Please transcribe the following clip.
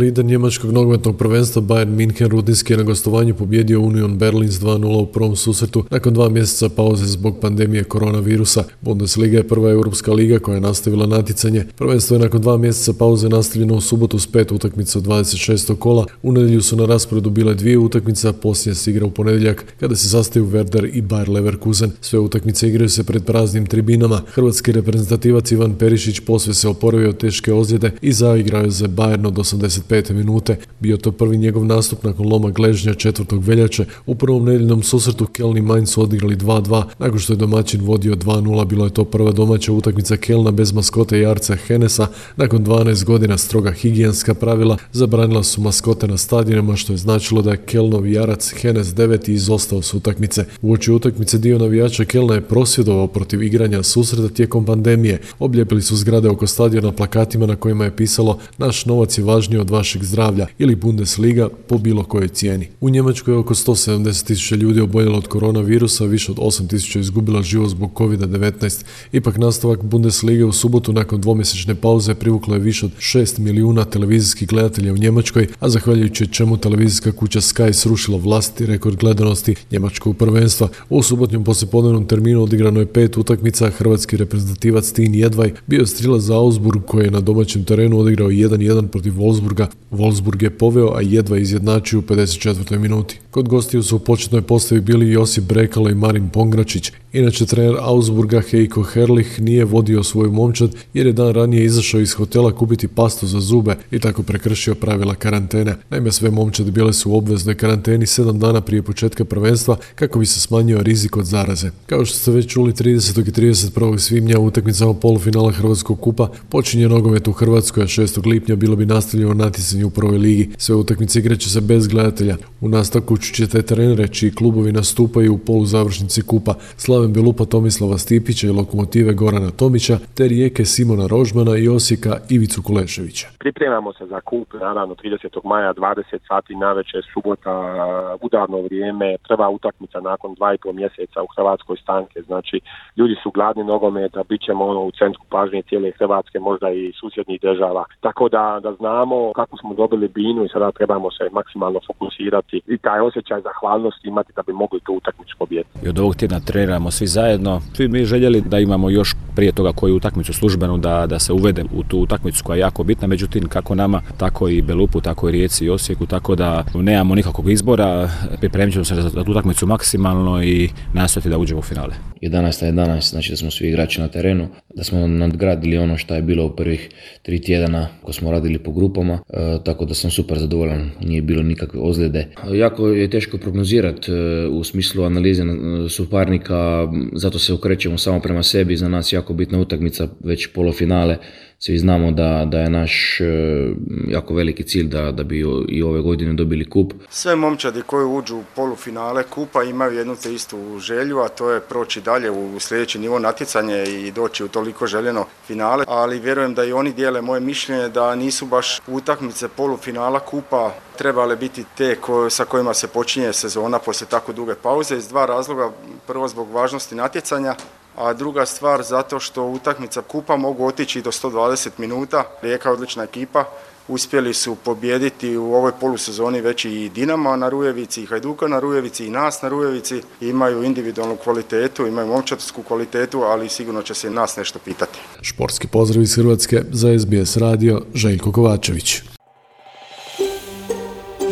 Lider njemačkog nogometnog prvenstva Bayern München rutinski je na gostovanju pobijedio Union Berlin s 2:0 u prvom susretu nakon 2 mjeseca pauze zbog pandemije koronavirusa. Bundesliga je prva europska liga koja je nastavila natjecanje. Prvenstvo je nakon 2 mjeseca pauze nastavljeno u subotu s 5 utakmica od 26. kola. U nedjelju su na rasporedu bile 2 utakmice, a posljednja se igra u ponedjeljak kada se sastaju Werder i Bayer Leverkusen. Sve utakmice igraju se pred praznim tribinama. Hrvatski reprezentativac Ivan Perišić posve se oporavio od teške ozljede i zaigrao je za Bayern od 85 minute. Bio to prvi njegov nastup nakon loma gležnja 4. veljače. U prvom nedjeljnom susretu Köln i Mainz su odigrali 2-2 nakon što je domaćin vodio 2-0. Bilo je to prva domaća utakmica Kölna bez maskote i jarca Hennesa. Nakon 12 godina stroga higijenska pravila zabranila su maskote na stadionima, što je značilo da je Kölnov jarac Hennes IX izostao s utakmice. Uoči utakmice dio navijača Kölna je prosvjedovao protiv igranja susreta tijekom pandemije. Oblijepili su zgrade oko stadiona plakatima na kojima je pisalo: "Naš novac je važniji od vašeg zdravlja" ili "Bundesliga po bilo kojoj cijeni". U Njemačkoj je oko 170.000 ljudi oboljelo od koronavirusa, više od 8.000 izgubila život zbog COVID-19. Ipak nastavak Bundeslige u subotu nakon 2-mjesečne pauze privuklo je više od 6 milijuna televizijskih gledatelja u Njemačkoj, a zahvaljujući čemu televizijska kuća Sky srušila vlastiti rekord gledanosti njemačkog prvenstva. U subotnjem poslijepodnevnom terminu odigrano je 5 utakmica. Hrvatski reprezentativac Tin Jedvaj bio je strilac za Augsburg koji je na domaćem terenu odigrao 1-1 protiv Wolfsburga. Wolfsburg je poveo, a jedva izjednačio u 54. minuti. Kod gostiju su u početnoj postavi bili Josip Brekalo i Marin Pongračić. Inače, trener Augsburga Heiko Herlih nije vodio svoju momčad jer je dan ranije izašao iz hotela kupiti pastu za zube i tako prekršio pravila karantene. Naime, sve momčade bile su u obveznoj karanteni 7 dana prije početka prvenstva kako bi se smanjio rizik od zaraze. Kao što ste već čuli, 30. i 31. svibnja u utakmicama polufinala Hrvatskog kupa počinje nogomet u Hrvatskoj, a 6. lipnja bilo bi nastavljeno natjecanje u prvoj ligi. Sve utakmice igraće se bez gledatelja. U nastavku čujete trenere čiji klubovi nastupaju u poluzavršnici kupa: Slaven Belupa, Tomislava Stipića i Lokomotive Gorana Tomića, te Rijeke Simona Rožmana i Osijeka Ivicu Kuleševića. Pripremamo se za kup, naravno 30. maja, 20 sati navečer, subota, udarno vrijeme, prva utakmica nakon 2,5 mjeseca u Hrvatskoj stanke. Znači, ljudi su gladni nogometa, bit ćemo u centru pažnje cijele Hrvatske, možda i susjednih država. Tako da znamo kako smo dobili binu i sada trebamo se maksimalno fokusirati i taj osjećaj zahvalnosti imati da bi mogli tu utakmicu pobijeti. I od ovog tjedna treniramo svi zajedno. Svi mi željeli da imamo još prije toga koju utakmicu službenu da se uvede u tu utakmicu koja je jako bitna. Međutim, kako nama, tako i Belupu, tako i Rijeci i Osijeku, tako da nemamo nikakvog izbora. Pripremit ćemo se za tu utakmicu maksimalno i nastojati da uđemo u finale. 11.11, znači da smo svi igrači na terenu, da smo nadgradili ono što je bilo u prvih 3 tjedana ko smo radili po grupama, tako da sam super zadovoljan, nije bilo nikakve ozljede. Jako je teško prognozirati u smislu analize suparnika, zato se okrećemo samo prema sebi. Za nas jako bitna utakmica, već polufinale. Svi znamo da je naš jako veliki cilj da bi i ove godine dobili kup. Sve momčadi koji uđu u polufinale kupa imaju jednu te istu želju, a to je proći dalje u sljedeći nivo natjecanje i doći u toliko željeno finale, ali vjerujem da i oni dijele moje mišljenje da nisu baš utakmice polufinala kupa trebale biti te sa kojima se počinje sezona poslije tako duge pauze, iz 2 razloga. Prvo, zbog važnosti natjecanja, a druga stvar zato što utakmica kupa mogu otići do 120 minuta. Rijeka je odlična ekipa, uspjeli su pobijediti u ovoj polusezoni već i Dinama na Rujevici, i Hajduka na Rujevici, i nas na Rujevici. Imaju individualnu kvalitetu, imaju momčarsku kvalitetu, ali sigurno će se nas nešto pitati. Športski pozdrav iz Hrvatske za SBS radio, Željko Kovačević.